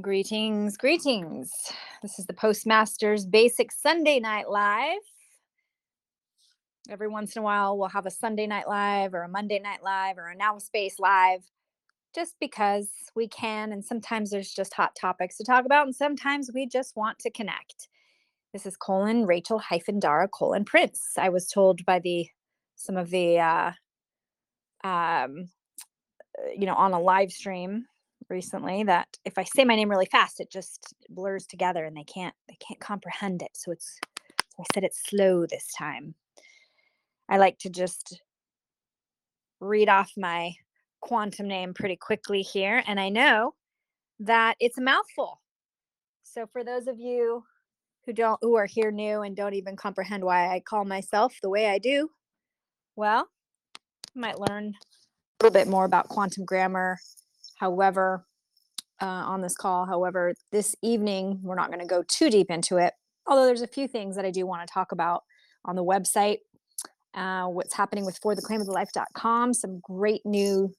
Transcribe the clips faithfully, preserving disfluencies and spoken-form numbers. Greetings, greetings. This is the Postmaster's Basic Sunday Night Live. Every once in a while, we'll have a Sunday Night Live or a Monday Night Live or a Now-Space-Live just because we can. And sometimes there's just hot topics to talk about. And sometimes we just want to connect. This is Colin Rachel-Dara Colin Prince. I was told by the some of the, uh, um, you know, on a live stream recently that if I say my name really fast, it just blurs together and they can't they can't comprehend it. So it's so I said it slow this time. I like to just read off my quantum name pretty quickly here, and I know that it's a mouthful. So for those of you who don't who are here new and don't even comprehend why I call myself the way I do, well, you might learn a little bit more about quantum grammar. However, uh, on this call, however, this evening, we're not going to go too deep into it, although there's a few things that I do want to talk about on the website, uh, what's happening with For The Claim Of The Life dot com, some great new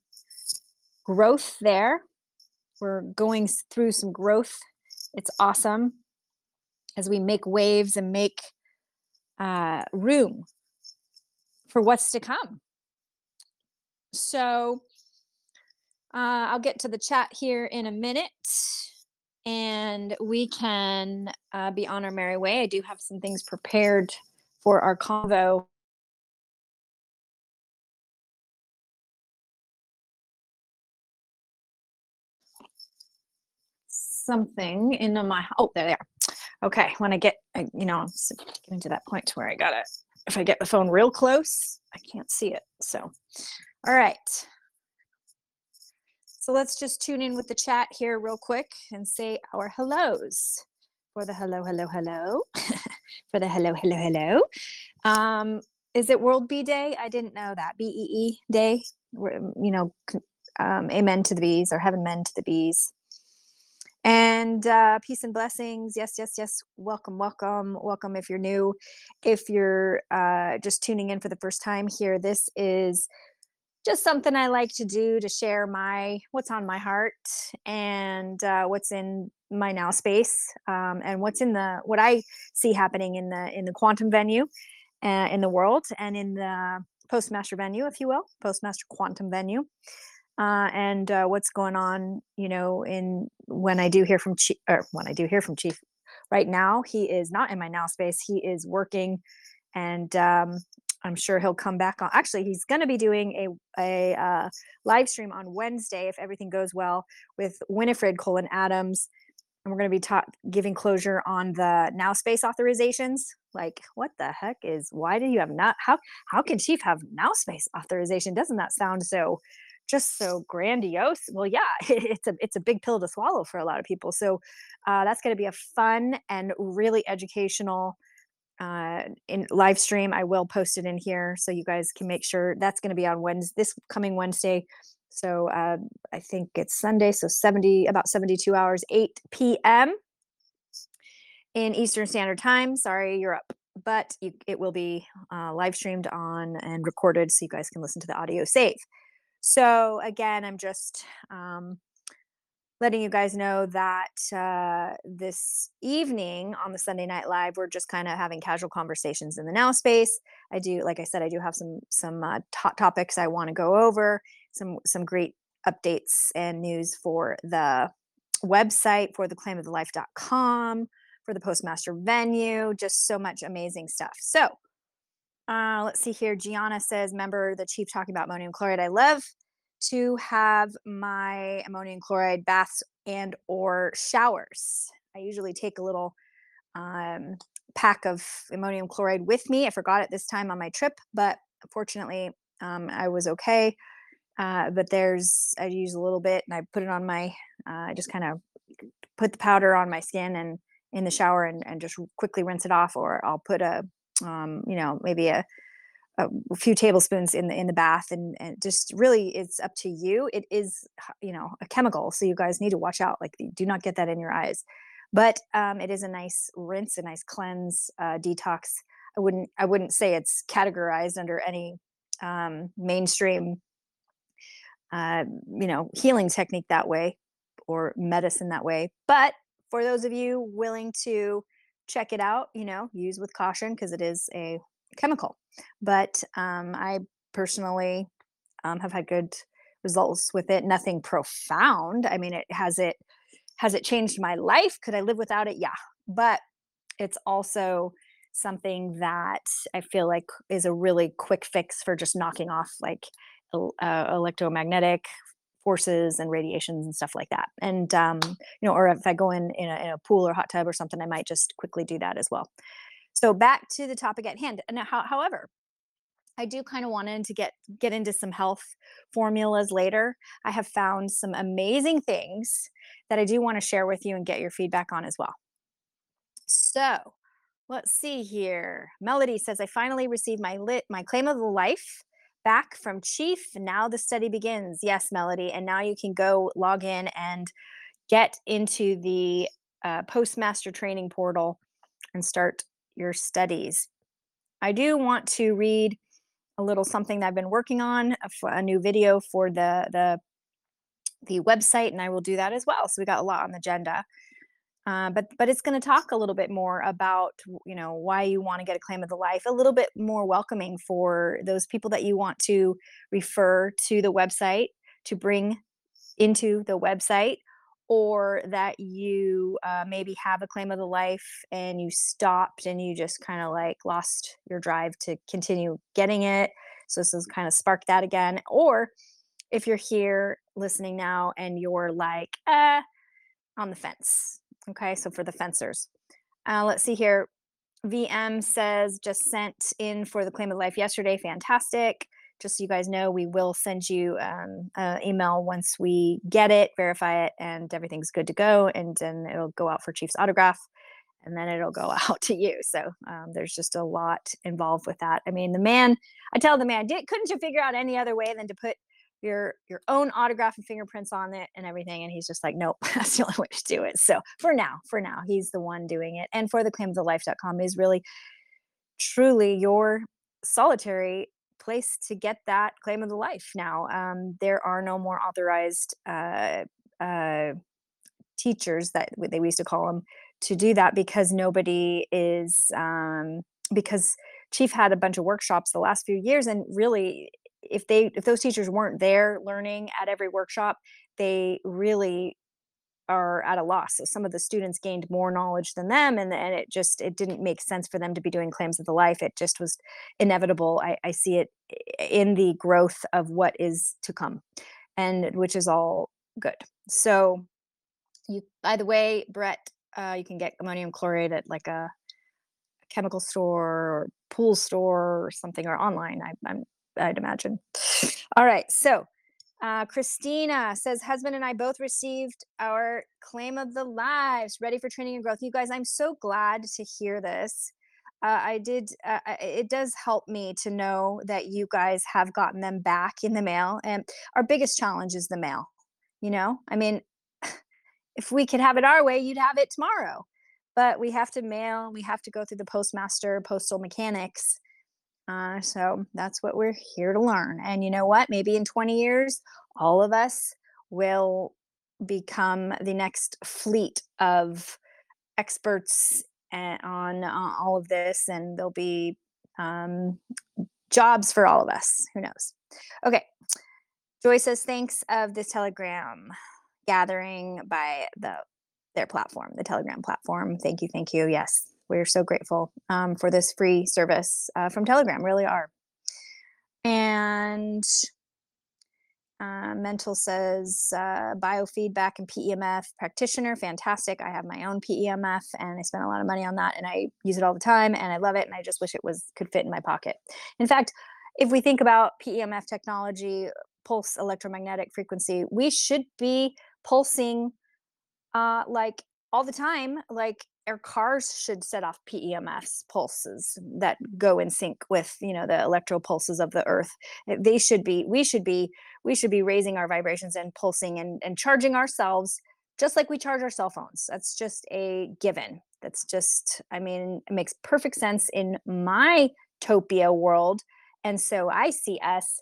growth there. We're going through some growth. It's awesome as we make waves and make uh, room for what's to come. So Uh, I'll get to the chat here in a minute, and we can uh, be on our merry way. I do have some things prepared for our convo. Something in my oh, there they are. Okay, when I get I, you know, I'm getting to that point where I got it. If I get the phone real close, I can't see it. So, all right. So let's just tune in with the chat here real quick and say our hellos for the hello, hello, hello, for the hello, hello, hello. Um, is it World Bee Day? I didn't know that. B E E Day, we're, you know, um, amen to the bees or heaven men to the bees. And uh, peace and blessings. Yes, yes, yes. Welcome, welcome, welcome if you're new. If you're uh, just tuning in for the first time here, this is just something I like to do to share my what's on my heart and uh, what's in my now space um, and what's in the what I see happening in the in the quantum venue, uh, in the world and in the Postmaster venue, if you will, Postmaster quantum venue, uh, and uh, what's going on. You know, in when I do hear from Chief, or when I do hear from Chief, right now he is not in my now space. He is working, and um, I'm sure he'll come back on. Actually, he's going to be doing a, a uh, live stream on Wednesday, if everything goes well, with Winifred Colin Adams. And we're going to be ta- giving closure on the Now Space authorizations. Like, what the heck is, why do you have not, how how can Chief have Now Space authorization? Doesn't that sound so, just so grandiose? Well, yeah, it's a, it's a big pill to swallow for a lot of people. So uh, that's going to be a fun and really educational uh in live stream. I will post it in here so you guys can make sure. That's going to be on Wednesday, this coming Wednesday. So uh I think it's Sunday, so seventy about seventy-two hours, eight p.m. in Eastern Standard Time. Sorry, you're up, but you, it will be uh live streamed on and recorded so you guys can listen to the audio save. So again, I'm just um letting you guys know that uh, this evening on the Sunday Night Live, we're just kind of having casual conversations in the now space. I do, like I said, I do have some some uh, top topics I want to go over, some some great updates and news for the website, for the claim of the life dot com, for the Postmaster venue, just so much amazing stuff. So uh, let's see here. Gianna says, remember the Chief talking about ammonium chloride? I love to have my ammonium chloride baths and or showers. I usually take a little um, pack of ammonium chloride with me. I forgot it this time on my trip, but fortunately um, I was okay. Uh, but there's, I use a little bit and I put it on my, I uh, just kind of put the powder on my skin and in the shower and, and just quickly rinse it off. Or I'll put a, um, you know, maybe a, a few tablespoons in the in the bath, and, and just really it's up to you. It is, you know, a chemical, so you guys need to watch out. Like, do not get that in your eyes. But um, it is a nice rinse, a nice cleanse, uh, detox. I wouldn't I wouldn't say it's categorized under any um, mainstream, uh, you know, healing technique that way, or medicine that way. But for those of you willing to check it out, you know, use with caution because it is a chemical. But um, I personally um, have had good results with it. Nothing profound. I mean, it has it has it changed my life? Could I live without it? Yeah. But it's also something that I feel like is a really quick fix for just knocking off like uh, electromagnetic forces and radiations and stuff like that. And, um, you know, or if I go in in a, in a pool or hot tub or something, I might just quickly do that as well. So back to the topic at hand. Now, how, however, I do kind of wanted to get, get into some health formulas later. I have found some amazing things that I do want to share with you and get your feedback on as well. So let's see here. Melody says, I finally received my lit, my claim of the life back from Chief. Now the study begins. Yes, Melody. And now you can go log in and get into the uh, Postmaster Training Portal and start your studies. I do want to read a little something that I've been working on, a, a new video for the, the the website, and I will do that as well. So we got a lot on the agenda. Uh, but but it's going to talk a little bit more about, you know, why you want to get a claim of the life, a little bit more welcoming for those people that you want to refer to the website, to bring into the website, or that you uh, maybe have a claim of the life and you stopped and you just kind of like lost your drive to continue getting it. So this is kind of spark that again. Or if you're here listening now and you're like, uh, on the fence. Okay, so for the fencers. Uh, let's see here. V M says, just sent in for the claim of life yesterday. Fantastic. Just so you guys know, we will send you um, an email once we get it, verify it, and everything's good to go. And then it'll go out for Chief's autograph, and then it'll go out to you. So um, there's just a lot involved with that. I mean, the man, I tell the man, couldn't you figure out any other way than to put your your own autograph and fingerprints on it and everything? And he's just like, nope, that's the only way to do it. So for now, for now, he's the one doing it. And for the claim of the life dot com is really, truly your solitary place to get that claim of the life now. Um, there are no more authorized uh, uh, teachers that they we used to call them to do that, because nobody is, um, because Chief had a bunch of workshops the last few years, and really, if they if those teachers weren't there learning at every workshop, they really are at a loss. So some of the students gained more knowledge than them, and, and it just it didn't make sense for them to be doing claims of the life. It just was inevitable. I, I see it in the growth of what is to come, and which is all good. So you, by the way, Brett, uh, you can get ammonium chlorate at like a chemical store or pool store or something, or online. I, I'm I'd imagine. All right. So uh, Christina says, husband and I both received our claim of the lives, ready for training and growth. You guys, I'm so glad to hear this. Uh, I did. Uh, it does help me to know that you guys have gotten them back in the mail. And our biggest challenge is the mail. You know, I mean, if we could have it our way, you'd have it tomorrow. But we have to mail. We have to go through the postmaster, postal mechanics. Uh, so that's what we're here to learn. And you know what? Maybe in twenty years, all of us will become the next fleet of experts on uh, all of this, and there'll be um, jobs for all of us. Who knows? Okay. Joy says, thanks of this Telegram gathering by the their platform, the Telegram platform. Thank you. Thank you. Yes. We're so grateful um, for this free service uh, from Telegram, really are. And uh, Mental says, uh, biofeedback and P E M F practitioner, fantastic. I have my own P E M F, and I spent a lot of money on that, and I use it all the time, and I love it, and I just wish it was could fit in my pocket. In fact, if we think about P E M F technology, pulse electromagnetic frequency, we should be pulsing uh, like all the time, like our cars should set off P E M Fs, pulses that go in sync with, you know, the electro pulses of the earth. They should be, we should be, we should be raising our vibrations and pulsing and, and charging ourselves just like we charge our cell phones. That's just a given. That's just, I mean, it makes perfect sense in my topia world. And so I see us,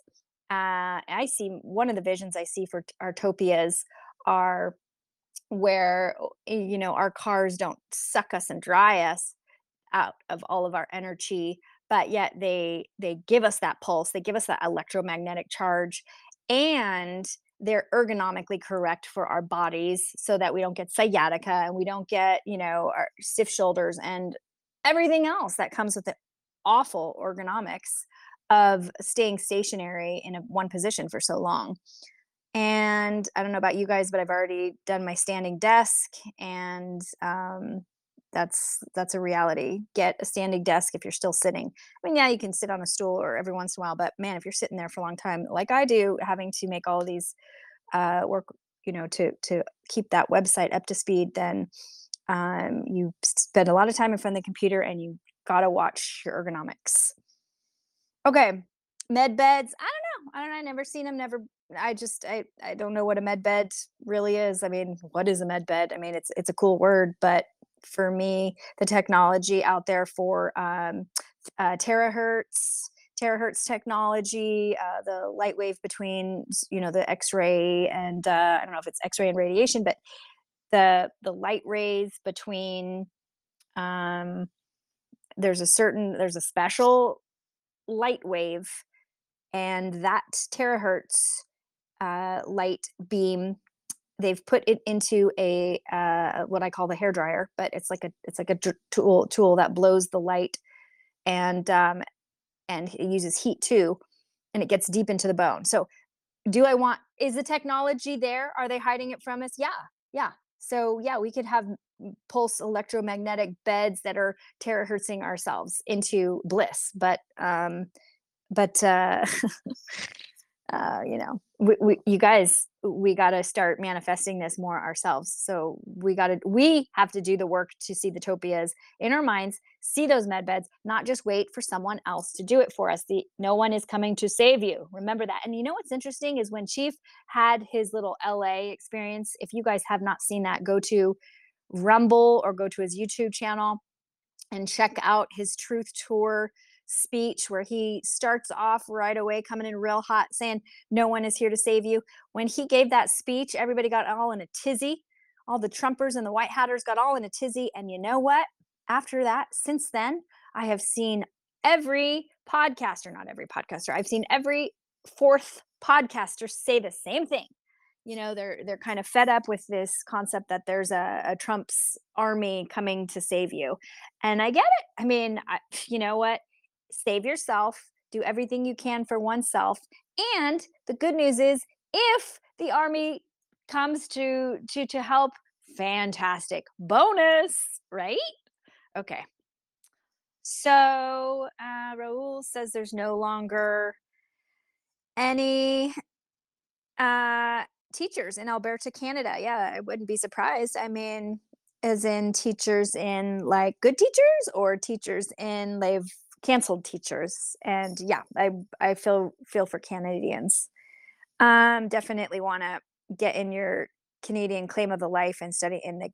uh, I see one of the visions I see for our topias are where, you know, our cars don't suck us and dry us out of all of our energy, but yet they they give us that pulse, they give us that electromagnetic charge, and they're ergonomically correct for our bodies so that we don't get sciatica and we don't get, you know, our stiff shoulders and everything else that comes with the awful ergonomics of staying stationary in a, one position for so long. And I don't know about you guys, but I've already done my standing desk, and um, that's that's a reality. Get a standing desk if you're still sitting. I mean, yeah, you can sit on a stool or every once in a while, but man, if you're sitting there for a long time, like I do, having to make all of these uh, work, you know, to to keep that website up to speed, then um, you spend a lot of time in front of the computer, and you gotta watch your ergonomics. Okay, med beds. I don't know. I don't know. I never seen them. Never. I just. I. I don't know what a med bed really is. I mean, what is a med bed? I mean, it's it's a cool word, but for me, the technology out there for um, uh, terahertz, terahertz technology, uh, the light wave between, you know, the X-ray and uh, I don't know if it's X-ray and radiation, but the the light rays between. Um, there's a certain there's a special light wave, and that terahertz uh, light beam. They've put it into a uh, what I call the hairdryer, but it's like a it's like a tool tool that blows the light, and um, and it uses heat too, and it gets deep into the bone. So, do I want? Is the technology there? Are they hiding it from us? Yeah, yeah. So yeah, we could have pulse electromagnetic beds that are terahertzing ourselves into bliss, but um, but uh, uh, you know, we, we you guys. We got to start manifesting this more ourselves. So we got to, we have to do the work to see the topias in our minds, see those med beds, not just wait for someone else to do it for us. The, no one is coming to save you. Remember that. And you know, what's interesting is when Chief had his little L A experience, if you guys have not seen that, go to Rumble or go to his YouTube channel and check out his Truth Tour speech, where he starts off right away coming in real hot saying no one is here to save you. When he gave that speech, everybody got all in a tizzy. All the Trumpers and the White Hatters got all in a tizzy. And you know what? After that, since then, I have seen every podcaster, not every podcaster, I've seen every fourth podcaster say the same thing. You know, they're they're kind of fed up with this concept that there's a, a Trump's army coming to save you. And I get it. I mean, I, you know what? Save yourself, do everything you can for oneself. And the good news is, if the army comes to to to help, fantastic. Bonus, right? Okay. So uh, Raul says there's no longer any uh, teachers in Alberta, Canada. Yeah, I wouldn't be surprised. I mean, as in teachers in like good teachers or teachers in they've canceled teachers. And yeah, I, I feel feel for Canadians. Um, definitely want to get in your Canadian claim of the life and study in the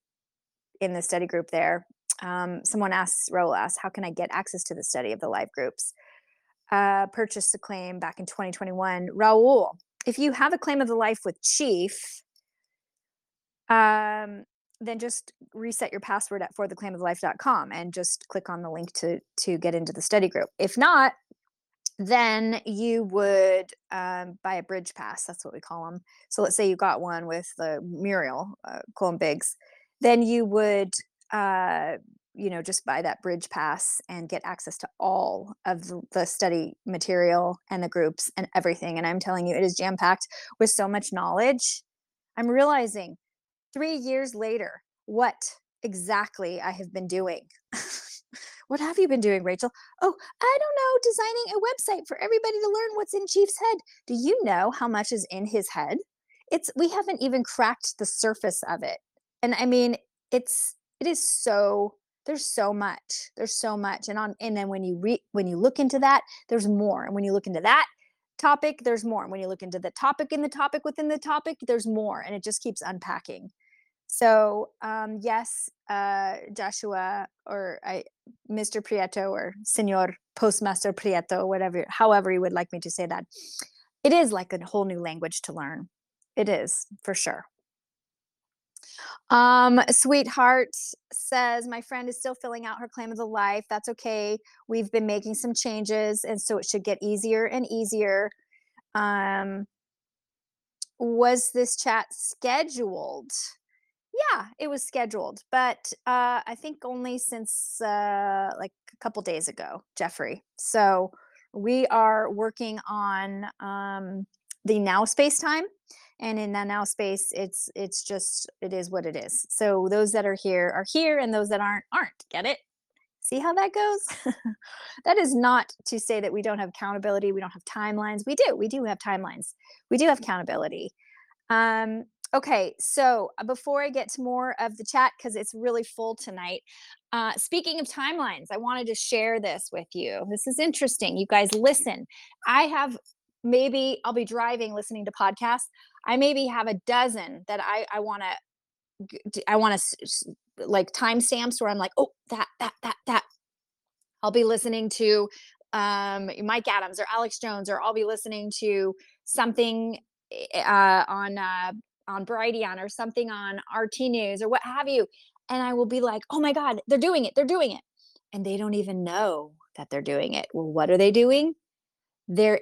in the study group there. Um, someone asks, Raul asks, how can I get access to the study of the live groups? Uh, purchased a claim back in twenty twenty-one. Raul, if you have a claim of the life with Chief, um, then just reset your password at for the claim of life dot com and just click on the link to to get into the study group. If not, then you would um, buy a bridge pass. That's what we call them. So let's say you got one with the Muriel, uh, Colin Biggs. Then you would, uh, you know, just buy that bridge pass and get access to all of the, the study material and the groups and everything. And I'm telling you, it is jam-packed with so much knowledge. I'm realizing Three years later, what exactly I have been doing. What have you been doing, Rachel? Oh, I don't know, designing a website for everybody to learn what's in Chief's head. Do you know how much is in his head? It's we haven't even cracked the surface of it. And I mean, it's it is so there's so much. There's so much. And on and then when you re, when you look into that, there's more. And when you look into that topic, there's more. And when you look into the topic in the topic within the topic, there's more. And it just keeps unpacking. So um, yes, uh, Joshua or I, Mister Prieto or Senor Postmaster Prieto, whatever, however you would like me to say that, it is like a whole new language to learn. It is for sure. Um, Sweetheart says, my friend is still filling out her claim of the life. That's okay. We've been making some changes, and so it should get easier and easier. Um, was this chat scheduled? Yeah, it was scheduled, but uh, I think only since uh, like a couple days ago, Jeffrey. So we are working on um, the now space time. And in that now space, it's it's just, it is what it is. So those that are here are here, and those that aren't, aren't. Get it? See how that goes? That is not to say that we don't have accountability. We don't have timelines. We do. We do have timelines. We do have accountability. Um, okay. So before I get to more of the chat, because it's really full tonight, uh, speaking of timelines, I wanted to share this with you. This is interesting. You guys listen. I have... Maybe I'll be driving, listening to podcasts. I maybe have a dozen that I I want to, I want to like timestamps where I'm like, oh, that, that, that, that. I'll be listening to um, Mike Adams or Alex Jones, or I'll be listening to something uh, on uh, on Brighteon or something on R T News or what have you. And I will be like, oh my God, they're doing it. They're doing it. And they don't even know that they're doing it. Well, what are they doing? They're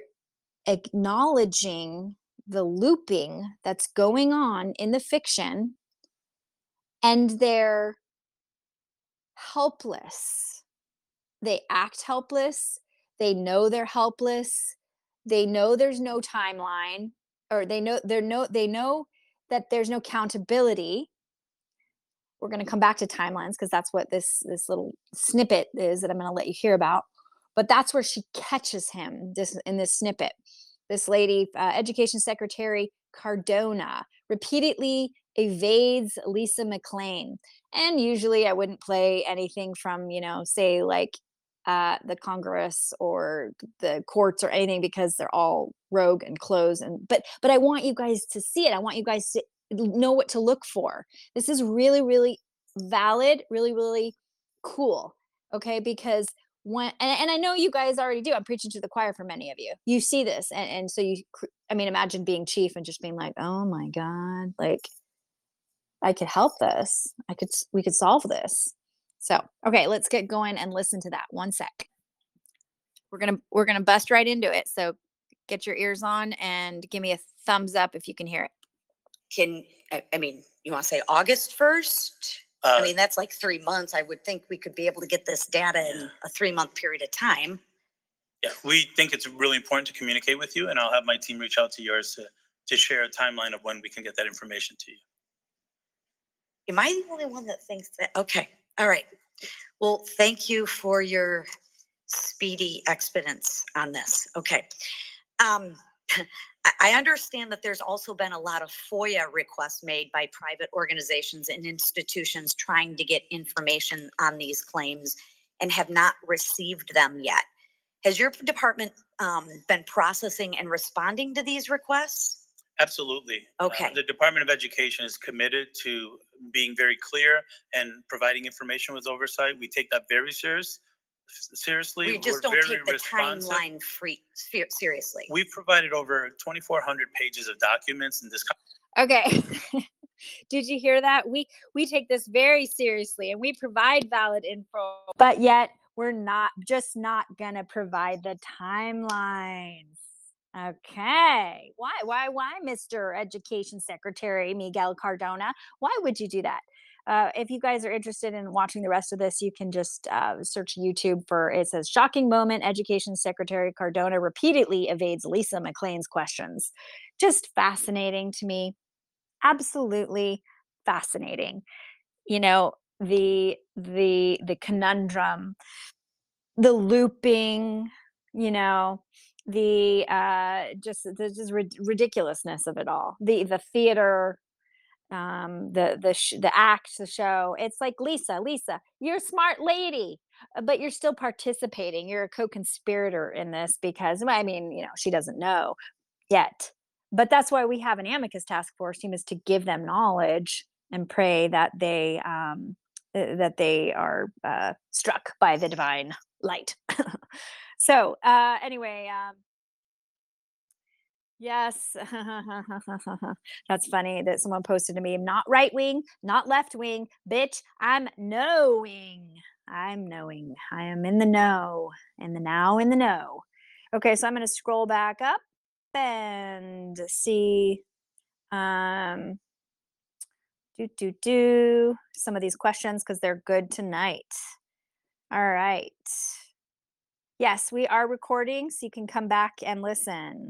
acknowledging the looping that's going on in the fiction, and they're helpless. They act helpless. They know they're helpless. They know there's no timeline, or they know they're no, they know that there's no accountability. We're going to come back to timelines because that's what this, this little snippet is that I'm going to let you hear about. But that's where she catches him, this in this snippet. This lady, uh, Education Secretary Cardona, repeatedly evades Lisa McClain. And usually I wouldn't play anything from, you know, say like uh, the Congress or the courts or anything, because they're all rogue and close. And but but I want you guys to see it. I want you guys to know what to look for. This is really, really valid, really, really cool. Okay, because When, and, and I know you guys already do. I'm preaching to the choir for many of you. You see this. And, and so you, I mean, imagine being chief and just being like, oh my God, like I could help this. I could, we could solve this. So, okay, let's get going and listen to that. One sec. We're going to, we're going to bust right into it. So get your ears on and give me a thumbs up if you can hear it. Can, I, I mean, you want to say August first? Uh, I mean, that's like three months. I would think we could be able to get this data in a three-month period of time. Yeah, we think it's really important to communicate with you, and I'll have my team reach out to yours to, to share a timeline of when we can get that information to you. Am I the only one that thinks that? Okay. All right. Well, thank you for your speedy expedience on this. Okay. Um, I understand that there's also been a lot of FOIA requests made by private organizations and institutions trying to get information on these claims and have not received them yet. Has your department um, been processing and responding to these requests? Absolutely. Okay. Uh, the Department of Education is committed to being very clear and providing information with oversight. We take that very serious. Seriously, we just don't take the timeline free seriously. We've provided over twenty-four hundred pages of documents in this. Okay, did you hear that? We we take this very seriously, and we provide valid info, but yet we're not just not gonna provide the timelines. Okay, why why why, Mister Education Secretary Miguel Cardona? Why would you do that? Uh, if you guys are interested in watching the rest of this, you can just uh, search YouTube for, it says, shocking moment, Education Secretary Cardona repeatedly evades Lisa McClain's questions. Just fascinating to me. Absolutely fascinating. You know, the, the, the conundrum, the looping, you know, the, uh, just, the just rid- ridiculousness of it all. The, the theater, um the the sh- the act the show. It's like, Lisa Lisa you're a smart lady, but you're still participating. You're a co-conspirator in this, because I mean, you know, she doesn't know yet, but that's why we have an amicus task force team, is to give them knowledge and pray that they um that they are uh struck by the divine light. so uh anyway um Yes. That's funny that someone posted to me, I'm not right wing, not left wing, bitch, I'm knowing. I'm knowing. I am in the know, in the now, in the know. Okay, so I'm going to scroll back up and see um, do, do, do, some of these questions because they're good tonight. All right. Yes, we are recording, so you can come back and listen.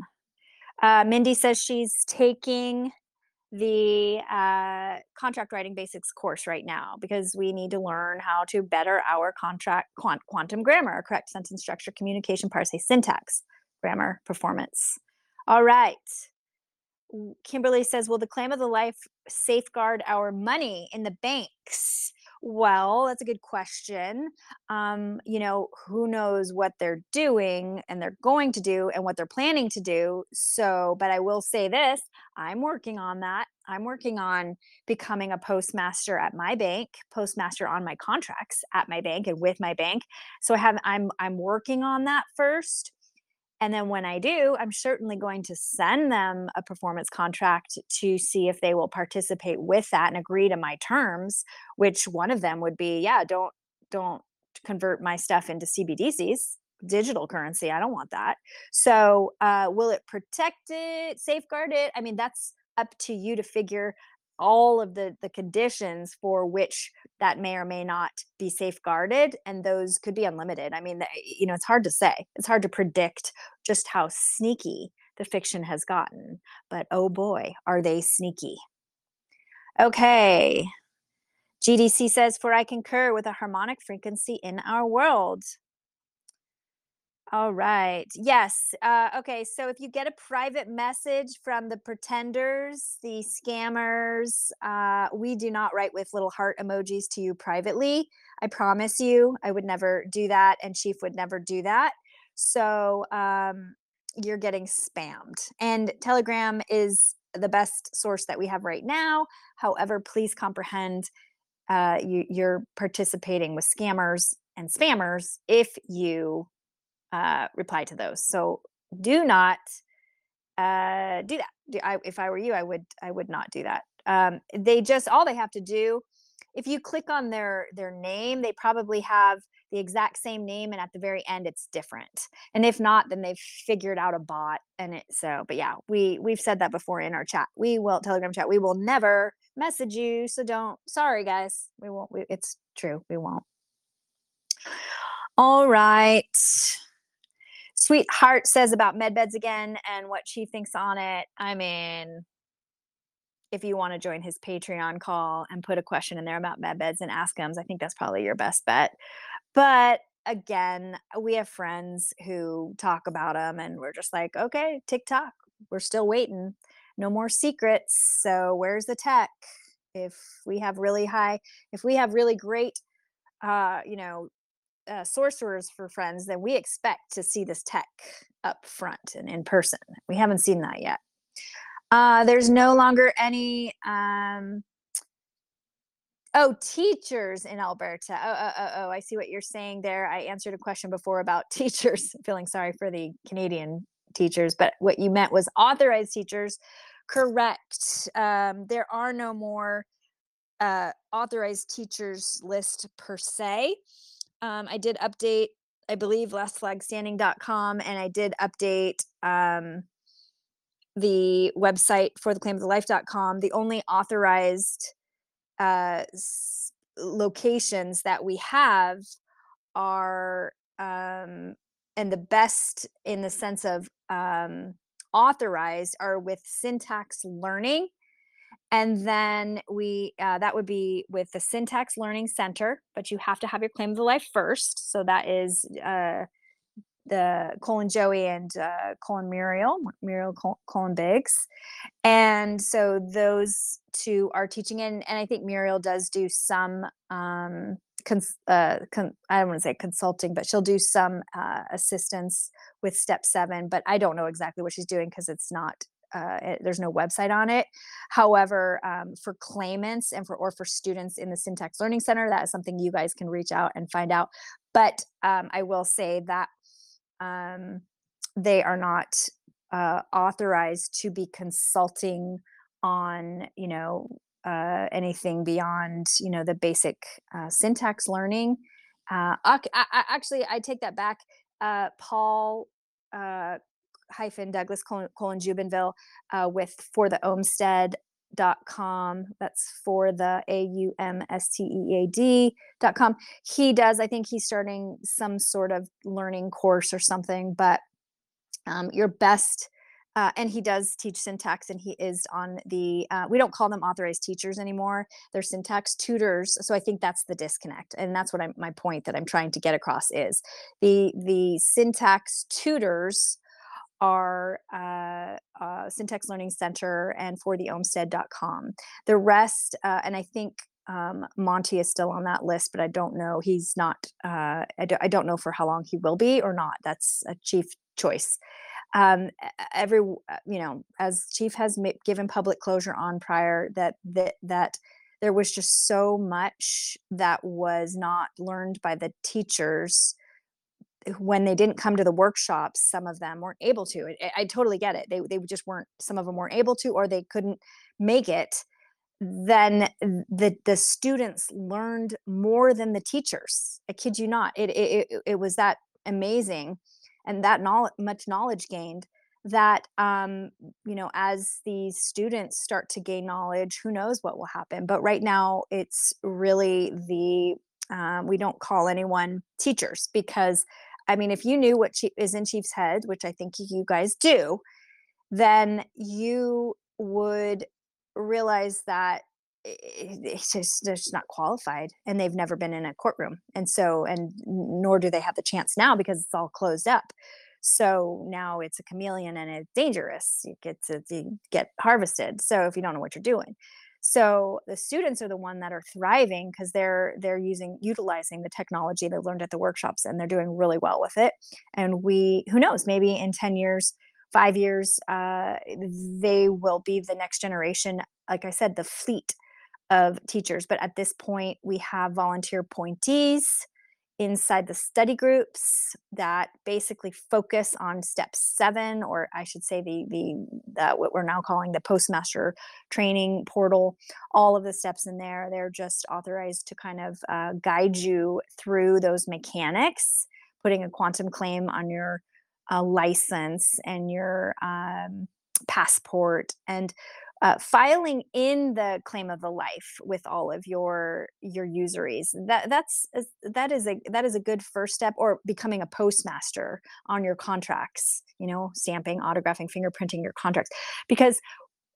Uh, Mindy says she's taking the uh, contract writing basics course right now because we need to learn how to better our contract quant, quantum grammar, correct sentence structure, communication, parse, syntax, grammar, performance. All right. Kimberly says, will the claim of the life safeguard our money in the banks? Well, that's a good question. Um, you know, who knows what they're doing and they're going to do and what they're planning to do. So, but I will say this, I'm working on that. I'm working on becoming a postmaster at my bank, postmaster on my contracts at my bank and with my bank. So I have, I'm, I'm working on that first. And then when I do, I'm certainly going to send them a performance contract to see if they will participate with that and agree to my terms, which one of them would be, yeah, don't don't convert my stuff into C B D Cs, digital currency. I don't want that. So uh, will it protect it, safeguard it? I mean, that's up to you to figure all of the, the conditions for which that may or may not be safeguarded. And those could be unlimited. I mean, you know, it's hard to say. It's hard to predict just how sneaky the fiction has gotten. But oh boy, are they sneaky. Okay. G D C says, for I concur with a harmonic frequency in our world. All right. Yes. Uh, okay. So if you get a private message from the pretenders, the scammers, uh, we do not write with little heart emojis to you privately. I promise you, I would never do that. And Chief would never do that. So um, you're getting spammed. And Telegram is the best source that we have right now. However, please comprehend uh, you, you're participating with scammers and spammers if you uh reply to those. So do not uh do that. Do, I, if I were you, I would I would not do that. Um they just all they have to do, if you click on their their name, they probably have the exact same name and at the very end it's different. And if not, then they've figured out a bot and it so but yeah, we we've said that before in our chat. We will Telegram chat. We will never message you, so don't. Sorry guys. We won't we, it's true. We won't. All right. Sweetheart says about med beds again and what she thinks on it. I mean, if you want to join his Patreon call and put a question in there about med beds and ask him, I think that's probably your best bet. But again, we have friends who talk about them and we're just like, okay, TikTok, we're still waiting. No more secrets. So where's the tech? If we have really high, if we have really great, uh, you know, Uh, sorcerers for friends, then we expect to see this tech up front and in person. We haven't seen that yet. Uh, there's no longer any um, oh teachers in Alberta. Oh, oh, oh, oh, I see what you're saying there. I answered a question before about teachers. Feeling sorry for the Canadian teachers, but what you meant was authorized teachers. Correct. Um, there are no more uh, authorized teachers list per se. Um, I did update, I believe, last flag standing dot com, and I did update um, the website for the claim of the life dot com. The only authorized uh, s- locations that we have are, um, and the best in the sense of um, authorized, are with Syntax Learning. And then we, uh, that would be with the Syntax Learning Center, but you have to have your claim of the life first. So that is uh, the Colin Joey and uh, Colin Muriel, Muriel Col- Colin Biggs. And so those two are teaching in, and I think Muriel does do some, um, cons- uh, con- I don't want to say consulting, but she'll do some uh, assistance with step seven, but I don't know exactly what she's doing because it's not Uh, it, there's no website on it. However, um, for claimants and for or for students in the Syntax Learning Center, that is something you guys can reach out and find out. But um, I will say that um, they are not uh, authorized to be consulting on, you know, uh, anything beyond, you know, the basic uh, syntax learning. Uh, I, I, actually, I take that back. Uh, Paul uh, hyphen Douglas Colin, Colin Jubenville uh, with For the Homestead dot com. That's for the A U M S T E A D dot com. He does, I think he's starting some sort of learning course or something, but um, your best, uh, and he does teach syntax, and he is on the, uh, we don't call them authorized teachers anymore. They're syntax tutors. So I think that's the disconnect. And that's what I'm, my point that I'm trying to get across is the, the syntax tutors are uh, uh, Syntax Learning Center and For the Homestead dot com. The rest, uh, and I think um, Monty is still on that list, but I don't know. He's not. Uh, I, do, I don't know for how long he will be or not. That's a chief choice. Um, every, you know, as Chief has m- given public closure on prior, that that that there was just so much that was not learned by the teachers. When they didn't come to the workshops, some of them weren't able to. I, I totally get it. They they just weren't, some of them weren't able to, or they couldn't make it. Then the the students learned more than the teachers. I kid you not. It it it, it was that amazing, and that knowledge, much knowledge gained that, um, you know, as these students start to gain knowledge, who knows what will happen. But right now it's really the, um, we don't call anyone teachers, because I mean, if you knew what is in Chief's head, which I think you guys do, then you would realize that it's just, they're just not qualified, and they've never been in a courtroom. And so, and nor do they have the chance now, because it's all closed up. So now it's a chameleon, and it's dangerous. You get to you get harvested. So if you don't know what you're doing. So the students are the one that are thriving, because they're they're using utilizing the technology they learned at the workshops, and they're doing really well with it. And we, who knows, maybe in ten years, five years, uh, they will be the next generation. Like I said, the fleet of teachers. But at this point, we have volunteer appointees inside the study groups that basically focus on step seven, or I should say the, the, the, what we're now calling the Postmaster Training Portal, all of the steps in there. They're just authorized to kind of uh, guide you through those mechanics, putting a quantum claim on your uh, license and your um, passport, and Uh, filing in the claim of the life with all of your your usuries. That that's that is a that is a good first step, or becoming a postmaster on your contracts, you know, stamping, autographing, fingerprinting your contracts. Because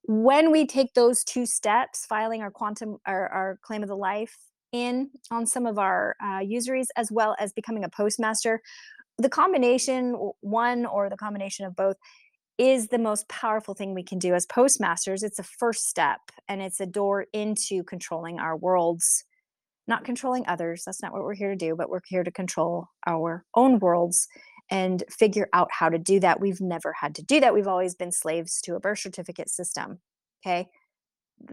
when we take those two steps, filing our quantum our, our claim of the life in on some of our uh, usuries, as well as becoming a postmaster, the combination one or the combination of both is the most powerful thing we can do as postmasters. It's a first step, and it's a door into controlling our worlds, not controlling others. That's not what we're here to do, but we're here to control our own worlds and figure out how to do that. We've never had to do that. We've always been slaves to a birth certificate system. Okay.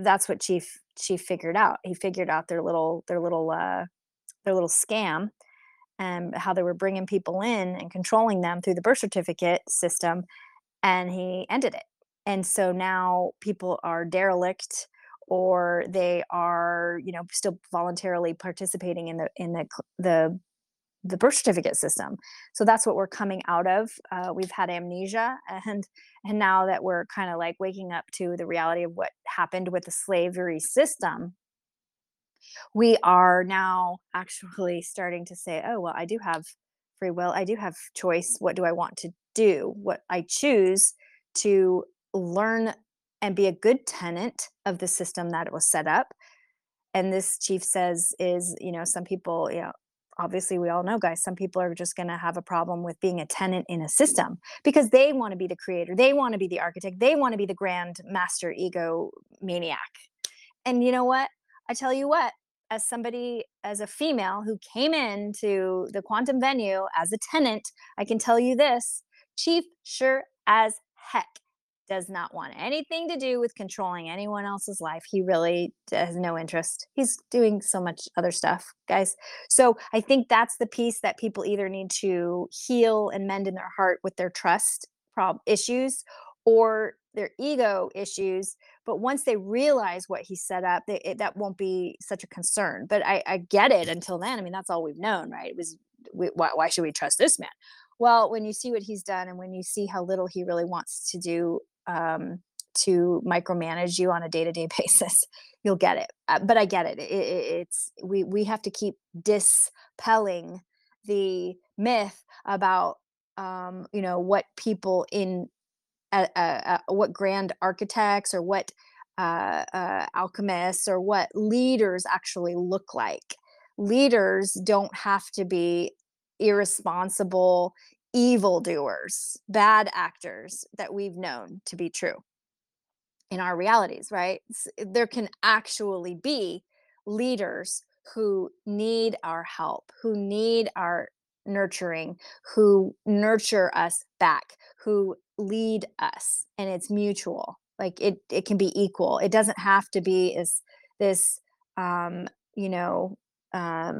That's what Chief Chief figured out. He figured out their little, their little, uh, their little scam, and how they were bringing people in and controlling them through the birth certificate system. And he ended it. And so now people are derelict, or they are, you know, still voluntarily participating in the in the the, the birth certificate system. So that's what we're coming out of. Uh, we've had amnesia, and and now that we're kind of like waking up to the reality of what happened with the slavery system, we are now actually starting to say, oh, well, I do have free will. I do have choice. What do I want to do? do what I choose to learn and be a good tenant of the system that it was set up. And this Chief says is, you know, some people, you know, obviously we all know, guys, some people are just going to have a problem with being a tenant in a system, because they want to be the creator. They want to be the architect. They want to be the grand master ego maniac. And you know what? I tell you what, as somebody, as a female who came into the quantum venue as a tenant, I can tell you this. Chief sure as heck does not want anything to do with controlling anyone else's life. He really has no interest. He's doing so much other stuff, guys. So I think that's the piece that people either need to heal and mend in their heart with their trust problem issues or their ego issues. But once they realize what he set up, they, it, that won't be such a concern. But I, I get it until then. I mean, that's all we've known, right? It was, we, why, why should we trust this man? Well, when you see what he's done and when you see how little he really wants to do um, to micromanage you on a day-to-day basis, you'll get it. Uh, but I get it. it, it it's we, we have to keep dispelling the myth about, um, you know, what people in Uh, uh, uh, what grand architects or what uh, uh, alchemists or what leaders actually look like. Leaders don't have to be irresponsible evildoers, bad actors that we've known to be true in our realities, right? There can actually be leaders who need our help, who need our nurturing, who nurture us back, who lead us, and it's mutual. Like it, it can be equal. It doesn't have to be as this, um, you know, um,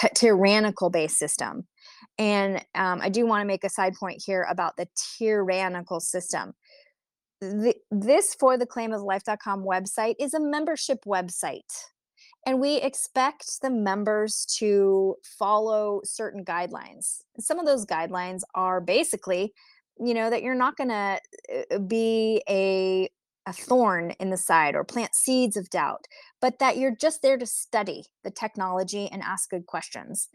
t- tyrannical based system. And um, I do want to make a side point here about the tyrannical system. The, this for the claim of the life dot com website is a membership website, and we expect the members to follow certain guidelines. And some of those guidelines are basically, you know, that you're not going to be a a thorn in the side or plant seeds of doubt, but that you're just there to study the technology and ask good questions.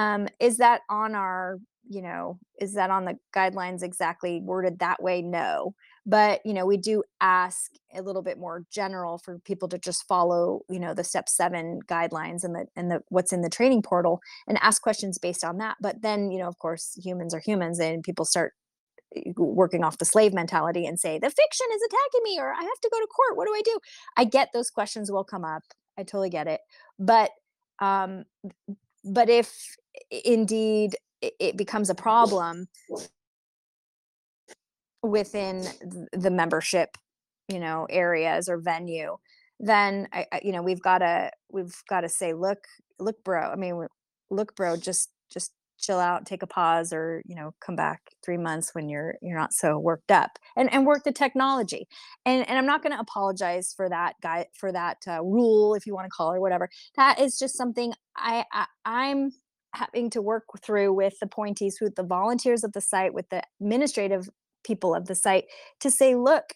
Um, is that on our, you know, is that on the guidelines exactly worded that way? No. But, you know, we do ask a little bit more general for people to just follow, you know, the step seven guidelines and the and the what's in the training portal and ask questions based on that. But then, you know, of course, humans are humans and people start working off the slave mentality and say, the fiction is attacking me, or I have to go to court. What do I do? I get those questions will come up. I totally get it. But, um, but if indeed it becomes a problem within the membership, you know, areas or venue, then I, I you know, we've got to, we've got to say, look, look, bro. I mean, look, bro, just, just, chill out, take a pause, or, you know, come back three months when you're you're not so worked up, and and work the technology. And and I'm not going to apologize for that guy, for that uh, rule, if you want to call it, or whatever. That is just something I, I I'm having to work through with the appointees, with the volunteers of the site, with the administrative people of the site, to say, look,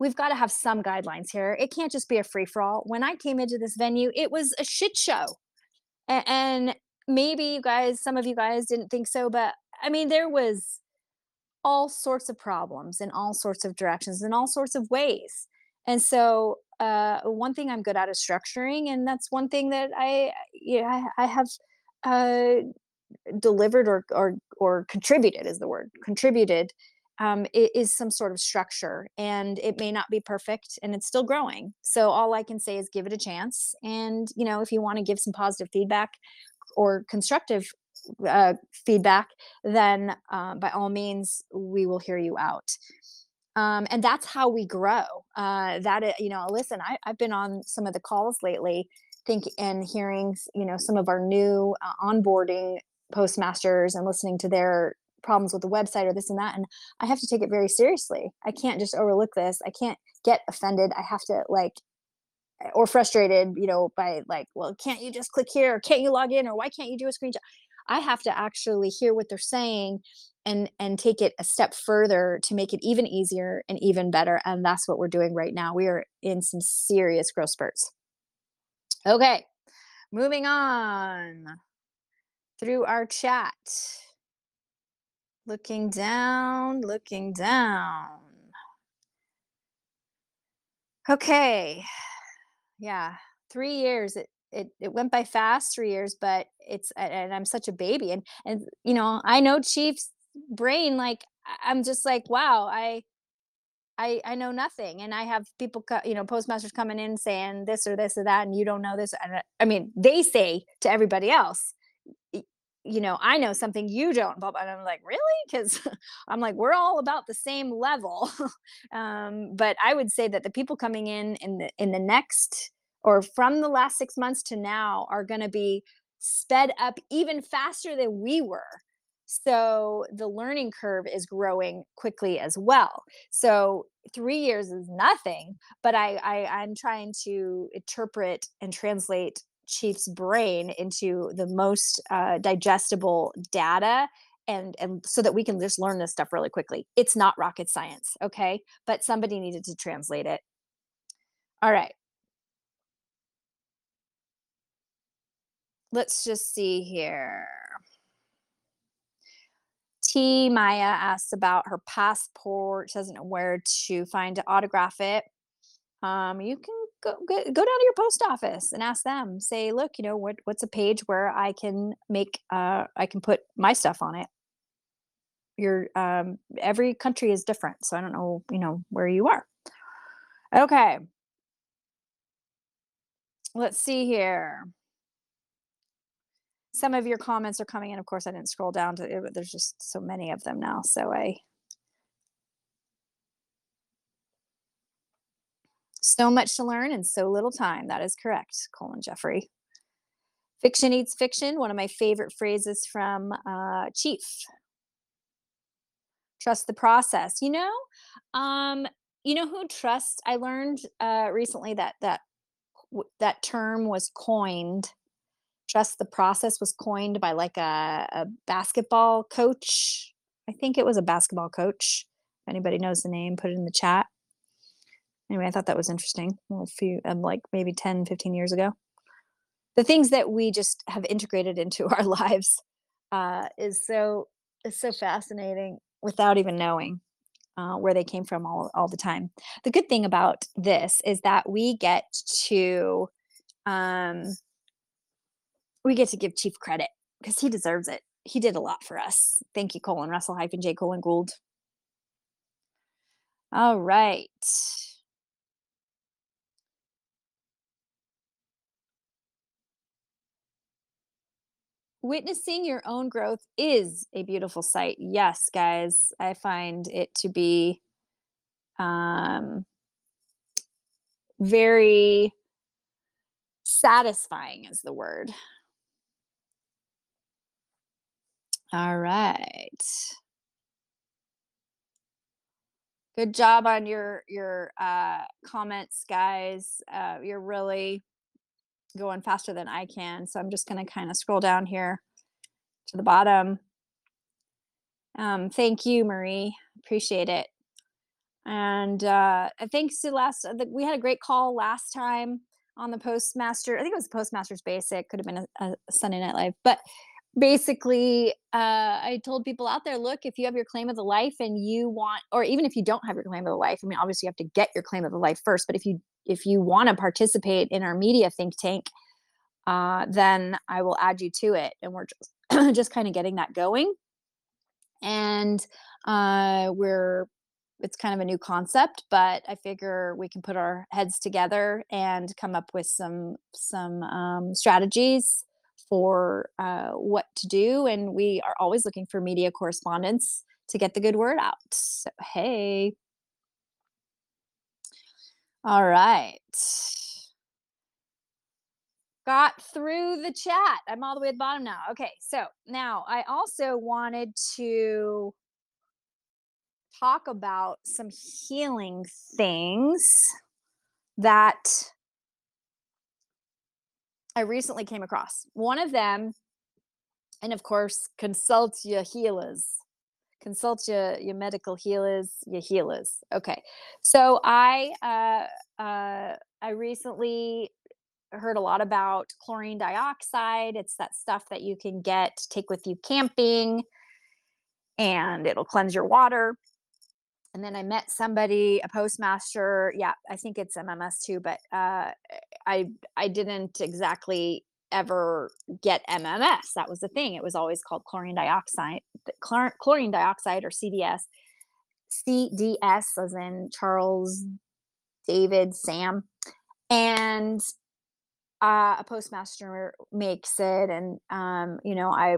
we've got to have some guidelines here. It can't just be a free for all. When I came into this venue, it was a shit show, and. and maybe you guys, some of you guys didn't think so, but I mean, there was all sorts of problems in all sorts of directions in all sorts of ways. And so uh, one thing I'm good at is structuring. And that's one thing that I, you know, I, I have uh, delivered or, or, or contributed is the word contributed um, is some sort of structure, and it may not be perfect, and it's still growing. So all I can say is give it a chance. And, you know, if you want to give some positive feedback or constructive uh, feedback, then uh, by all means, we will hear you out. Um, and that's how we grow. Uh, that, you know, listen, I, I've been on some of the calls lately, think and hearing, you know, some of our new uh, onboarding postmasters and listening to their problems with the website or this and that. And I have to take it very seriously. I can't just overlook this. I can't get offended. I have to like, or frustrated, you know, by like, well, can't you just click here? Or can't you log in? Or why can't you do a screenshot? I have to actually hear what they're saying and and take it a step further to make it even easier and even better. And that's what we're doing right now. We are in some serious growth spurts. Okay, moving on through our chat. Looking down, looking down. Okay. Yeah. Three years. It, it, it went by fast three years, but it's, and I'm such a baby. And, and, you know, I know Chief's brain, like, I'm just like, wow, I, I, I know nothing. And I have people, co- you know, postmasters coming in saying this or this or that, and you don't know this. And I, I mean, they say to everybody else, you know, I know something you don't, but I'm like, really? Because I'm like, we're all about the same level. um, but I would say that the people coming in in the in the next or from the last six months to now are going to be sped up even faster than we were. So the learning curve is growing quickly as well. So three years is nothing, but I, I, I'm trying to interpret and translate Chief's brain into the most uh, digestible data, and and so that we can just learn this stuff really quickly. It's not rocket science, okay? But somebody needed to translate it. All right. Let's just see here. T. Maya asks about her passport. She doesn't know where to find to autograph it. Um, you can go, go go down to your post office and ask them. Say, look, you know, what what's a page where I can make uh I can put my stuff on it. Your um every country is different, so I don't know, you know, where you are. Okay. Let's see here. Some of your comments are coming in. Of course, I didn't scroll down to it, but there's just so many of them now. So I, so much to learn and so little time. That is correct, Colin Jeffrey. Fiction eats fiction. One of my favorite phrases from uh, Chief. Trust the process. You know, um, you know who trusts? I learned uh, recently that that that term was coined. Trust the process was coined by like a, a basketball coach. I think it was a basketball coach. If anybody knows the name, put it in the chat. Anyway, I thought that was interesting. Well, a few, um, like maybe ten, fifteen years ago. The things that we just have integrated into our lives uh, is so is so fascinating without even knowing uh, where they came from all, all the time. The good thing about this is that we get to... Um, We get to give Chief credit because he deserves it. He did a lot for us. Thank you, Colin Russell hyphen J Colin Gould. All right. Witnessing your own growth is a beautiful sight. Yes, guys, I find it to be um, very satisfying is the word. All right. Good job on your your uh, comments, guys. Uh, you're really going faster than I can. So I'm just going to kind of scroll down here to the bottom. Um, thank you, Marie. Appreciate it. And uh, thanks to last, we had a great call last time on the Postmaster. I think it was Postmaster's Basic. Could have been a, a Sunday Night Live. But basically, uh, I told people out there, look, if you have your claim of the life and you want, or even if you don't have your claim of the life, I mean, obviously you have to get your claim of the life first, but if you, if you want to participate in our media think tank, uh, then I will add you to it. And we're just, just kind of getting that going. And, uh, we're, it's kind of a new concept, but I figure we can put our heads together and come up with some, some, um, strategies for uh, what to do. And we are always looking for media correspondents to get the good word out. So, hey. All right. Got through the chat. I'm all the way at the bottom now. Okay. So now I also wanted to talk about some healing things that I recently came across. One of them, and of course, consult your healers. Consult your, your medical healers, your healers. Okay. So I uh, uh, I recently heard a lot about chlorine dioxide. It's that stuff that you can get, take with you camping, and it'll cleanse your water. And then I met somebody, a postmaster. Yeah, I think it's M M S too, but uh, I I didn't exactly ever get M M S. That was the thing. It was always called chlorine dioxide, chlor- chlorine dioxide or C D S. C D S as in Charles, David, Sam. And uh, a postmaster makes it. And, um, you know, I...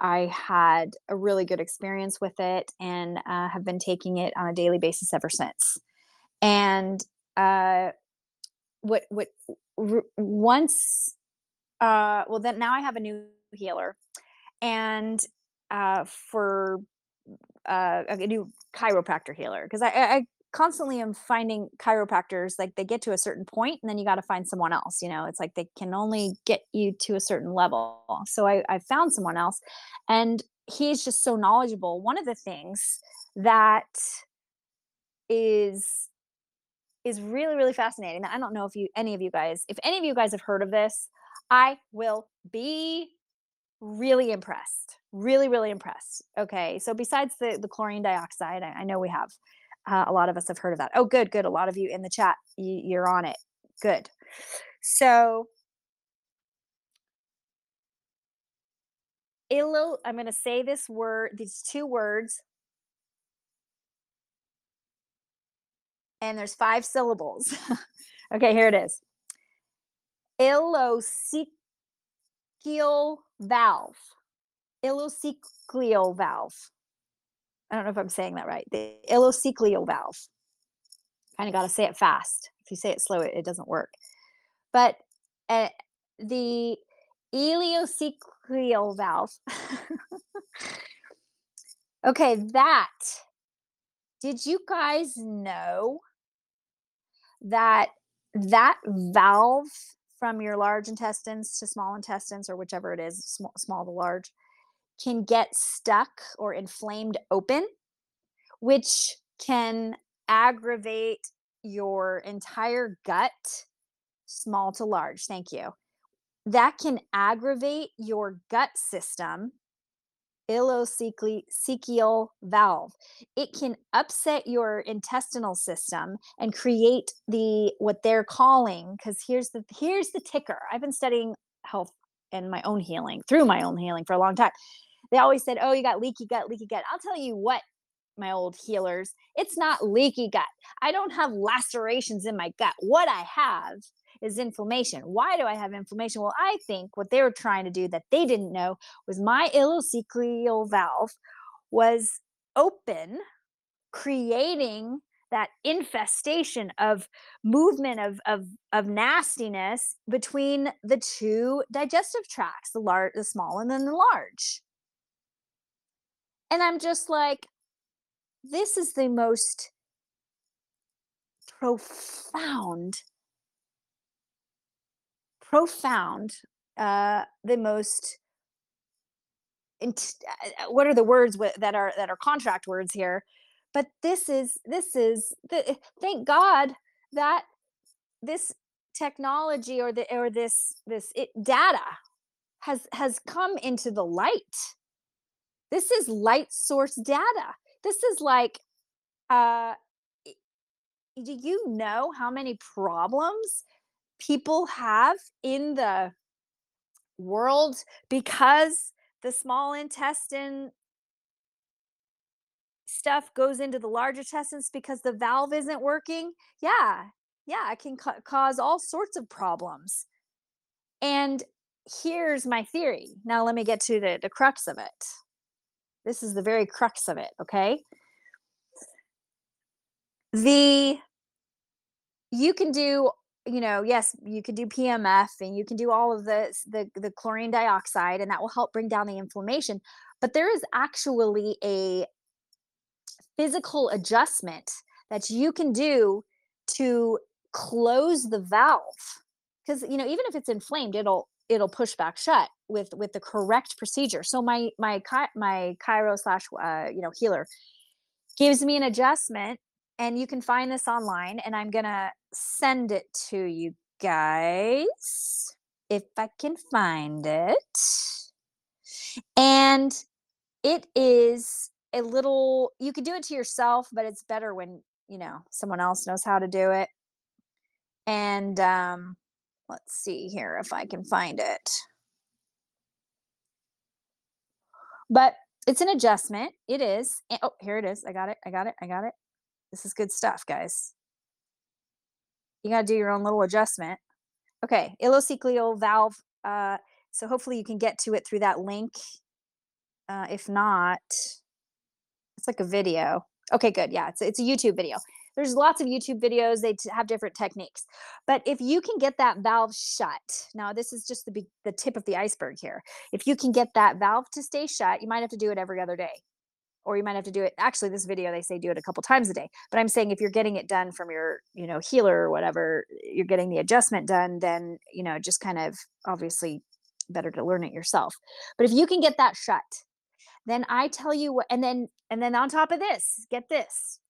I had a really good experience with it and uh, have been taking it on a daily basis ever since. And uh, what what r- once, uh, well, then now I have a new healer, and uh, for uh, a new chiropractor healer, because I, I constantly am finding chiropractors, like they get to a certain point and then you got to find someone else. You know, it's like they can only get you to a certain level. So I, I found someone else, and he's just so knowledgeable. One of the things that is is really, really fascinating. I don't know if you, any of you guys, if any of you guys have heard of this, I will be really impressed, really, really impressed. Okay. So besides the, the chlorine dioxide, I, I know we have, uh, a lot of us have heard of that. Oh, good, good. A lot of you in the chat, you, you're on it. Good. So Ilo, I'm going to say this word, these two words, and there's five syllables. Okay, here it is. Ileocecal valve. Ileocecal valve. I don't know if I'm saying that right. The ileocecal valve. Kind of got to say it fast. If you say it slow, it, it doesn't work. But uh, the ileocecal valve. Okay, that. Did you guys know that that valve from your large intestines to small intestines, or whichever it is, small, small to large, can get stuck or inflamed open, which can aggravate your entire gut, small to large. Thank you. That can aggravate your gut system. Ileocecal valve. It can upset your intestinal system and create the what they're calling, because here's the here's the ticker. I've been studying health and my own healing through my own healing for a long time. They always said, "Oh, you got leaky gut, leaky gut." I'll tell you what, my old healers, it's not leaky gut. I don't have lacerations in my gut. What I have is inflammation. Why do I have inflammation? Well, I think what they were trying to do that they didn't know was my ileocecal valve was open, creating that infestation of movement of, of, of nastiness between the two digestive tracts, the large, the small, and then the large. And I'm just like, this is the most profound Profound, uh, the most. Int- what are the words with, that are that are contract words here? But this is this is. The, thank God that this technology or the or this this it, data has has come into the light. This is light source data. This is like, uh, do you know how many problems people have in the world because the small intestine stuff goes into the large intestines because the valve isn't working? Yeah, yeah, it can ca- cause all sorts of problems. And here's my theory. Now let me get to the, the crux of it. This is the very crux of it, okay? The, you can do You know, yes, you can do P M F and you can do all of the, the the chlorine dioxide, and that will help bring down the inflammation. But there is actually a physical adjustment that you can do to close the valve, because you know, even if it's inflamed, it'll it'll push back shut with with the correct procedure. So my my my chiro slash uh, you know healer gives me an adjustment. And you can find this online, and I'm going to send it to you guys if I can find it. And it is a little, you can do it to yourself, but it's better when, you know, someone else knows how to do it. And um, let's see here if I can find it. But it's an adjustment. It is. And, oh, here it is. I got it. I got it. I got it. This is good stuff, guys. You got to do your own little adjustment. Okay, ileocecal valve. Uh, so hopefully you can get to it through that link. Uh, if not, it's like a video. Okay, good. Yeah, it's it's a YouTube video. There's lots of YouTube videos. They have different techniques. But if you can get that valve shut, now this is just the, the tip of the iceberg here. If you can get that valve to stay shut, you might have to do it every other day. Or you might have to do it. Actually, this video, they say do it a couple times a day. But I'm saying if you're getting it done from your, you know, healer or whatever, you're getting the adjustment done, then, you know, just kind of obviously better to learn it yourself. But if you can get that shut, then I tell you what, and then, and then on top of this, get this.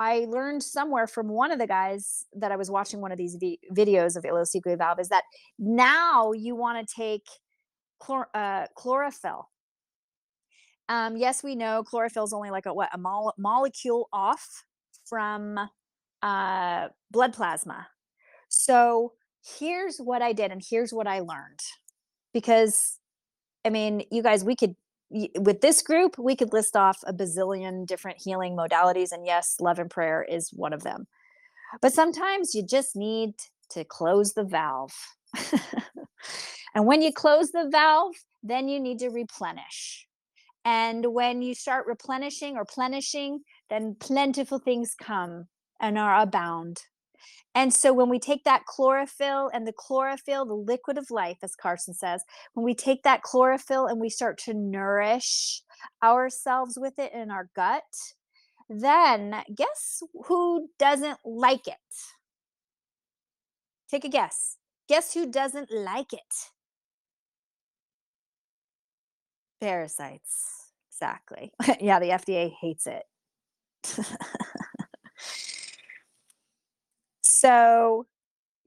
I learned somewhere from one of the guys that I was watching one of these v- videos of ileocecal valve is that now you want to take chlor- uh, chlorophyll. Um, yes, we know chlorophyll is only like a what a mo- molecule off from uh, blood plasma. So here's what I did, and here's what I learned. Because, I mean, you guys, we could with this group, we could list off a bazillion different healing modalities, and yes, love and prayer is one of them. But sometimes you just need to close the valve, and when you close the valve, then you need to replenish. And when you start replenishing or plenishing, then plentiful things come and are abound. And so when we take that chlorophyll and the chlorophyll, the liquid of life, as Carson says, when we take that chlorophyll and we start to nourish ourselves with it in our gut, then guess who doesn't like it? Take a guess. Guess who doesn't like it? Parasites. Exactly. Yeah, the F D A hates it. So,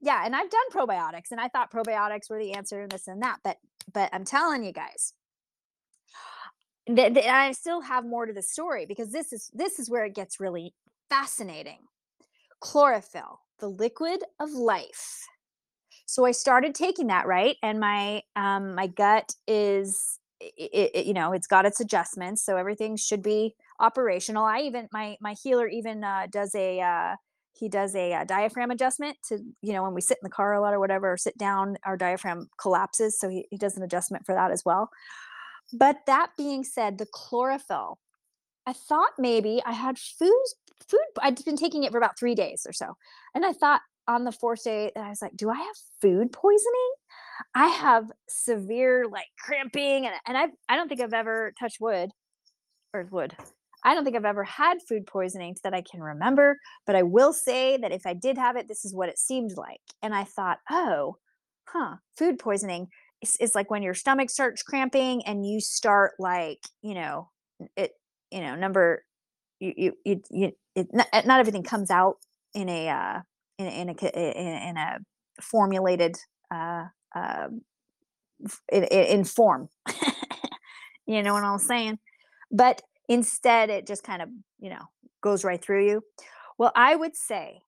yeah, and I've done probiotics, and I thought probiotics were the answer and this and that, but but I'm telling you guys, th- th- I still have more to the story, because this is this is where it gets really fascinating. Chlorophyll, the liquid of life. So I started taking that, right? And my um, my gut is It, it, you know, it's got its adjustments, so everything should be operational. I even my my healer even uh, does a uh, he does a, a diaphragm adjustment to, you know, when we sit in the car a lot or whatever, or sit down, our diaphragm collapses, so he, he does an adjustment for that as well. But that being said, the chlorophyll, I thought maybe I had food food. I'd been taking it for about three days or so, and I thought on the fourth day, I was like, do I have food poisoning? I have severe like cramping, and, and I I don't think I've ever touched wood or wood. I don't think I've ever had food poisoning that I can remember, but I will say that if I did have it, this is what it seemed like. And I thought, oh, huh, food poisoning is, is like when your stomach starts cramping and you start like, you know, it, you know, number, you, you, you, you it, not, not everything comes out in a, uh, in, in a, in, in a formulated, uh, Uh, in, in form, you know what I'm saying? But instead it just kind of, you know, goes right through you. Well, I would say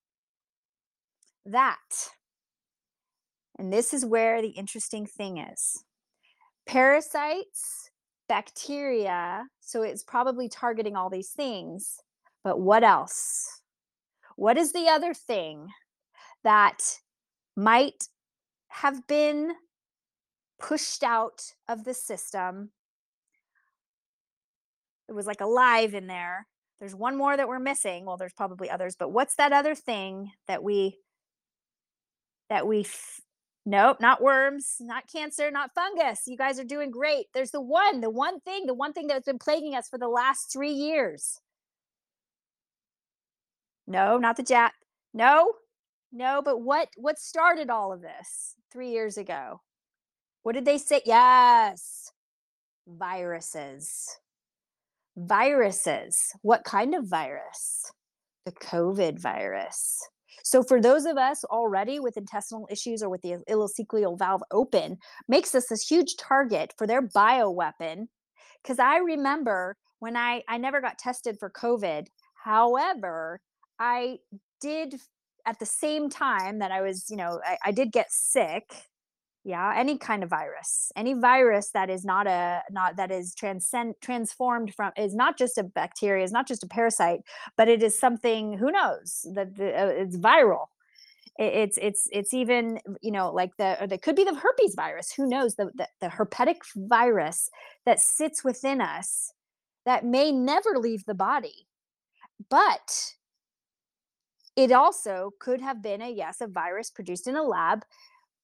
that, and this is where the interesting thing is, parasites, bacteria, so it's probably targeting all these things, but what else? What is the other thing that might have been pushed out of the system? It was like alive in there. There's one more that we're missing. Well, there's probably others, but what's that other thing that we, that we, f- nope, not worms, not cancer, not fungus. You guys are doing great. There's the one, the one thing, the one thing that's been plaguing us for the last three years. No, not the jap. No, no, but what, what started all of this? Three years ago. What did they say? Yes. Viruses. Viruses. What kind of virus? The COVID virus. So for those of us already with intestinal issues or with the ileocecal valve open, makes us a huge target for their bioweapon. Because I remember when I, I never got tested for COVID. However, I did at the same time that I was, you know, I, I did get sick. Yeah. Any kind of virus, any virus that is not a, not that is transcend transformed from, is not just a bacteria, is not just a parasite, but it is something, who knows, that the, uh, it's viral. It, it's, it's, it's even, you know, like the, or that could be the herpes virus. Who knows, the, the, the herpetic virus that sits within us that may never leave the body, but It also could have been a, yes, a virus produced in a lab,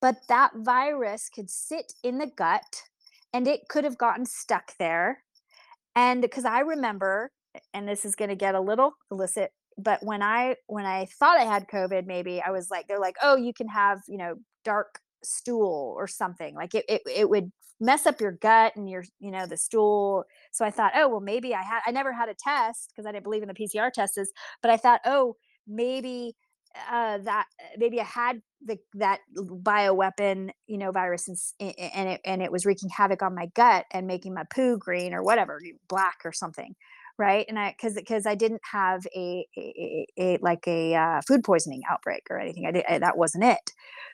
but that virus could sit in the gut and it could have gotten stuck there. And because I remember, and this is going to get a little illicit, but when I when I thought I had COVID, maybe I was like, they're like, oh, you can have, you know, dark stool or something, like it it, it would mess up your gut and your, you know, the stool. So I thought, oh, well, maybe I had, I never had a test because I didn't believe in the P C R tests, but I thought, oh, maybe uh, that, maybe I had the, that bioweapon, you know, virus and, and it, and it was wreaking havoc on my gut and making my poo green or whatever, black or something. Right. And I, cause, cause I didn't have a, a, a like a uh, food poisoning outbreak or anything. I did, I, that wasn't it.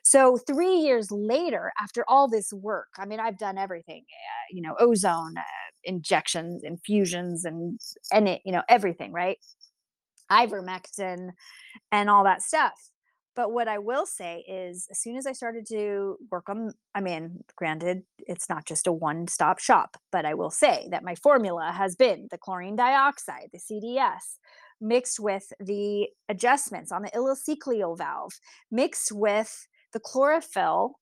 So three years later, after all this work, I mean, I've done everything, uh, you know, ozone uh, injections, infusions, and, and it, you know, everything, right. Ivermectin and all that stuff. But what I will say is, as soon as I started to work on, I mean, granted, it's not just a one-stop shop, but I will say that my formula has been the chlorine dioxide, the C D S, mixed with the adjustments on the ileocecal valve, mixed with the chlorophyll.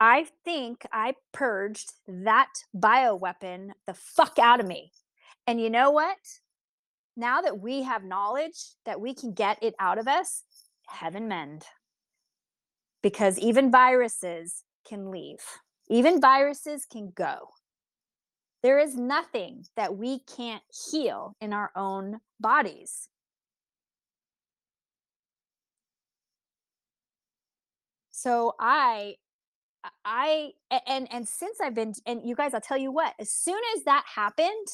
I think I purged that bioweapon the fuck out of me. And you know what? Now that we have knowledge that we can get it out of us, heaven mend. Because even viruses can leave. Even viruses can go. There is nothing that we can't heal in our own bodies. So I, I, and, and since I've been, and you guys, I'll tell you what, as soon as that happened,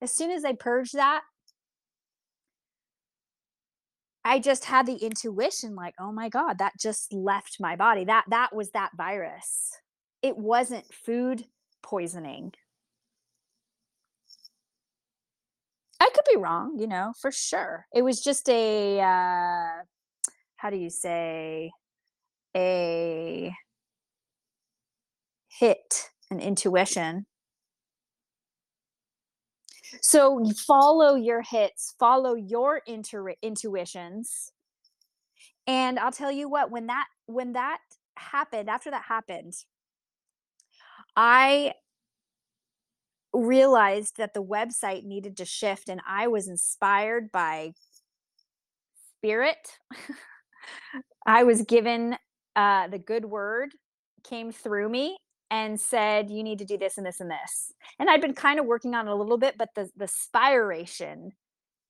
as soon as I purged that, I just had the intuition like, oh my God, that just left my body. That that was that virus. It wasn't food poisoning. I could be wrong, you know, for sure. It was just a, uh, how do you say, a hit, an intuition. So you follow your hits, follow your inter- intuitions. And I'll tell you what, when that, when that happened, after that happened, I realized that the website needed to shift, and I was inspired by spirit. I was given uh, the good word came through me and said, you need to do this and this and this. And I'd been kind of working on it a little bit, but the, the spiration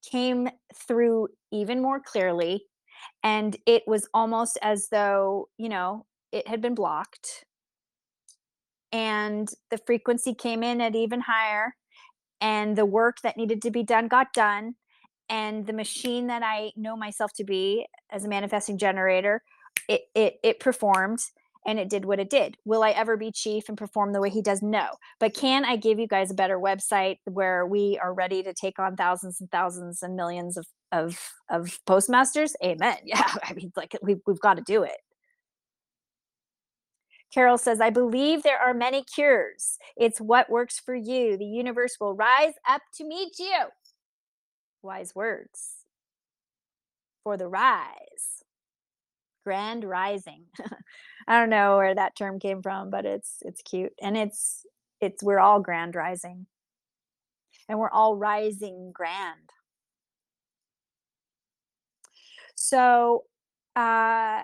came through even more clearly. And it was almost as though, you know, it had been blocked. And the frequency came in at even higher. And the work that needed to be done got done. And the machine that I know myself to be as a manifesting generator, it it, it performed. And it did what it did. Will I ever be chief and perform the way he does? No. But can I give you guys a better website where we are ready to take on thousands and thousands and millions of of, of postmasters? Amen. Yeah. I mean, like we've, we've got to do it. Carol says, I believe there are many cures. It's what works for you. The universe will rise up to meet you. Wise words for the rise. Grand rising. I don't know where that term came from, but it's it's cute. And it's it's we're all grand rising. And we're all rising grand. So uh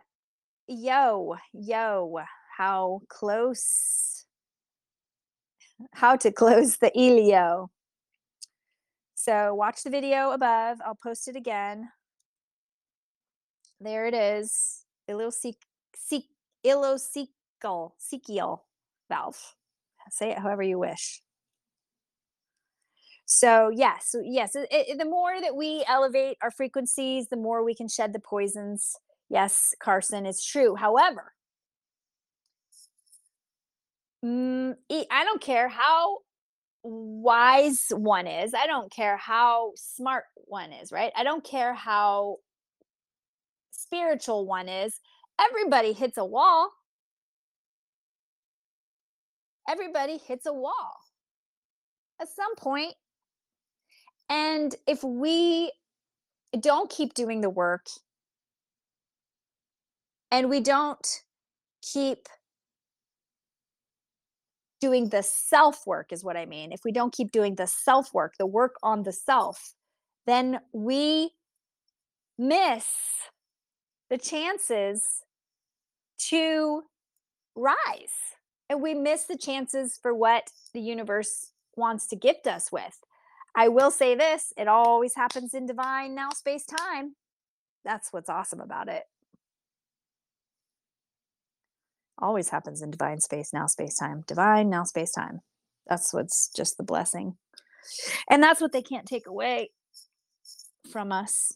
yo, yo, how close, how to close the Ilio. So watch the video above. I'll post it again. There it is. Ileocecal valve. Say it however you wish. So yes, yes. It, it, the more that we elevate our frequencies, the more we can shed the poisons. Yes, Carson, it's true. However, mm, I don't care how wise one is. I don't care how smart one is, right? I don't care how spiritual one is. Everybody hits a wall. Everybody hits a wall at some point. And if we don't keep doing the work, and we don't keep doing the self-work is what I mean. If we don't keep doing the self-work, the work on the self, then we miss the chances to rise, and we miss the chances for what the universe wants to gift us with. I will say this, it always happens in divine now space time. That's what's awesome about it. Always happens in divine space now space time. Divine now space time. That's what's just the blessing. And that's what they can't take away from us.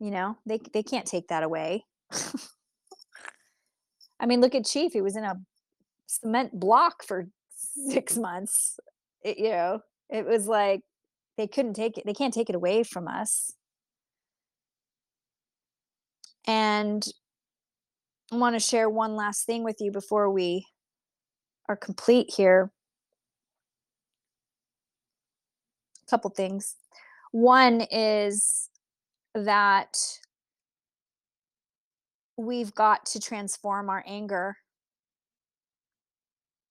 You know, they they can't take that away. I mean, look at Chief. He was in a cement block for six months. It, you know, it was like they couldn't take it. They can't take it away from us. And I want to share one last thing with you before we are complete here. A couple things. One is that we've got to transform our anger.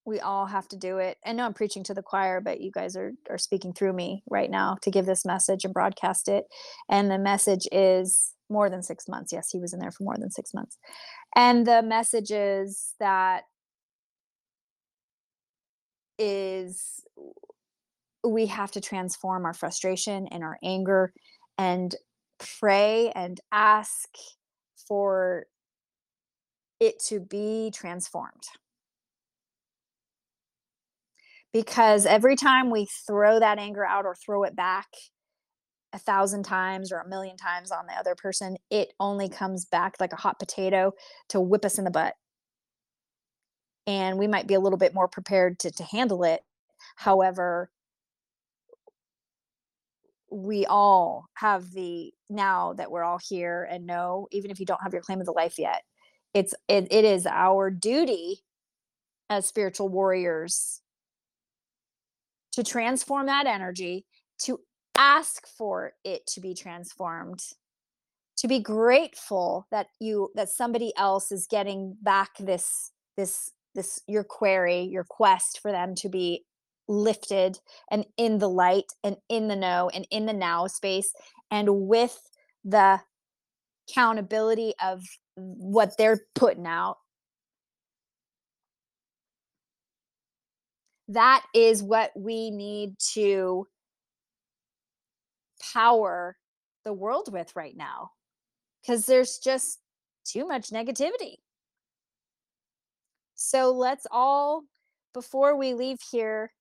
We all have to do it. I know I'm preaching to the choir, but you guys are, are speaking through me right now to give this message and broadcast it. And the message is more than six months. Yes, he was in there for more than six months. And the message is that is we have to transform our frustration and our anger and pray and ask for it to be transformed. Because every time we throw that anger out or throw it back a thousand times or a million times on the other person, it only comes back like a hot potato to whip us in the butt. And we might be a little bit more prepared to, to handle it. However, we all have the, now that we're all here and know, even if you don't have your claim of the life yet, it's it, it is our duty as spiritual warriors to transform that energy, to ask for it to be transformed, to be grateful that you that somebody else is getting back this this this your query, your quest for them to be lifted and in the light and in the know and in the now space, and with the accountability of what they're putting out. That is what we need to power the world with right now, because there's just too much negativity. So let's all, before we leave here,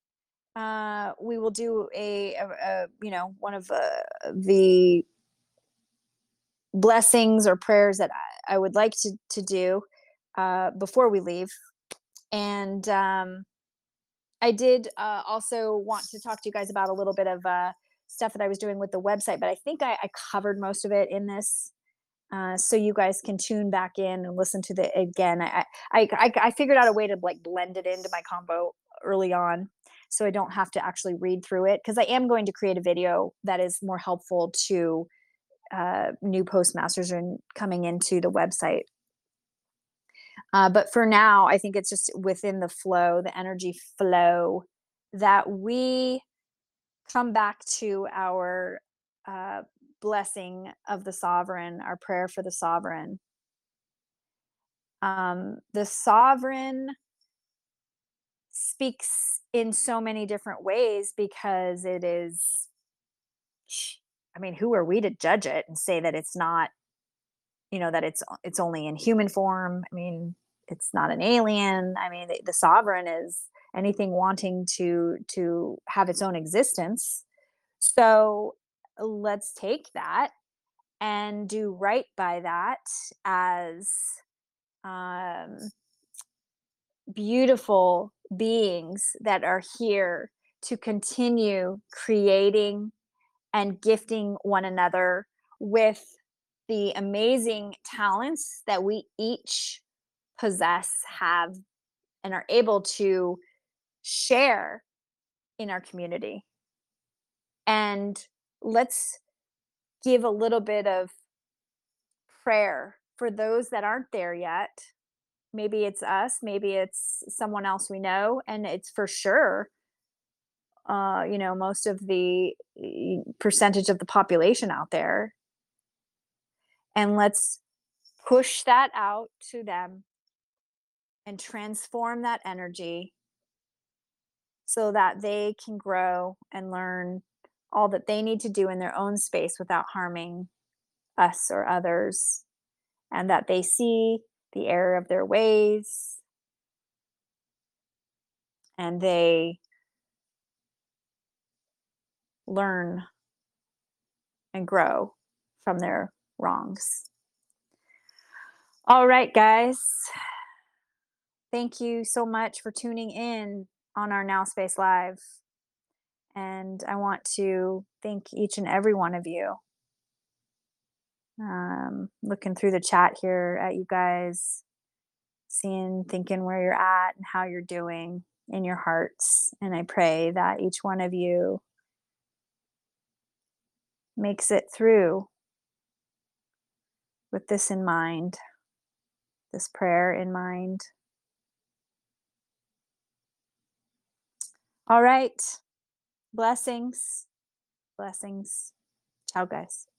uh, we will do a, a, a you know, one of uh, the blessings or prayers that I, I would like to, to do uh, before we leave. And um, I did uh, also want to talk to you guys about a little bit of uh, stuff that I was doing with the website, but I think I, I covered most of it in this. Uh, so you guys can tune back in and listen to the again. I, I I I figured out a way to like blend it into my combo early on, so I don't have to actually read through it, because I am going to create a video that is more helpful to uh, new postmasters and coming into the website. Uh, but for now, I think it's just within the flow, the energy flow, that we come back to our uh, blessing of the sovereign, our prayer for the sovereign. Um, the sovereign speaks in so many different ways, because it is, I mean, who are we to judge it and say that it's not, you know, that it's it's only in human form. I mean, it's not an alien. I mean, the, the sovereign is anything wanting to to have its own existence. So let's take that and do right by that as um, beautiful beings that are here to continue creating and gifting one another with the amazing talents that we each possess, have, and are able to share in our community. And let's give a little bit of prayer for those that aren't there yet. Maybe it's us, maybe it's someone else we know, and it's for sure, uh, you know, most of the percentage of the population out there. And let's push that out to them and transform that energy so that they can grow and learn all that they need to do in their own space without harming us or others, and that they see the error of their ways, and they learn and grow from their wrongs. All right, guys. Thank you so much for tuning in on our Now Space Live. And I want to thank each and every one of you. Um, looking through the chat here at you guys, seeing, thinking where you're at and how you're doing in your hearts. And I pray that each one of you makes it through with this in mind, this prayer in mind. All right. Blessings. Blessings. Ciao, guys.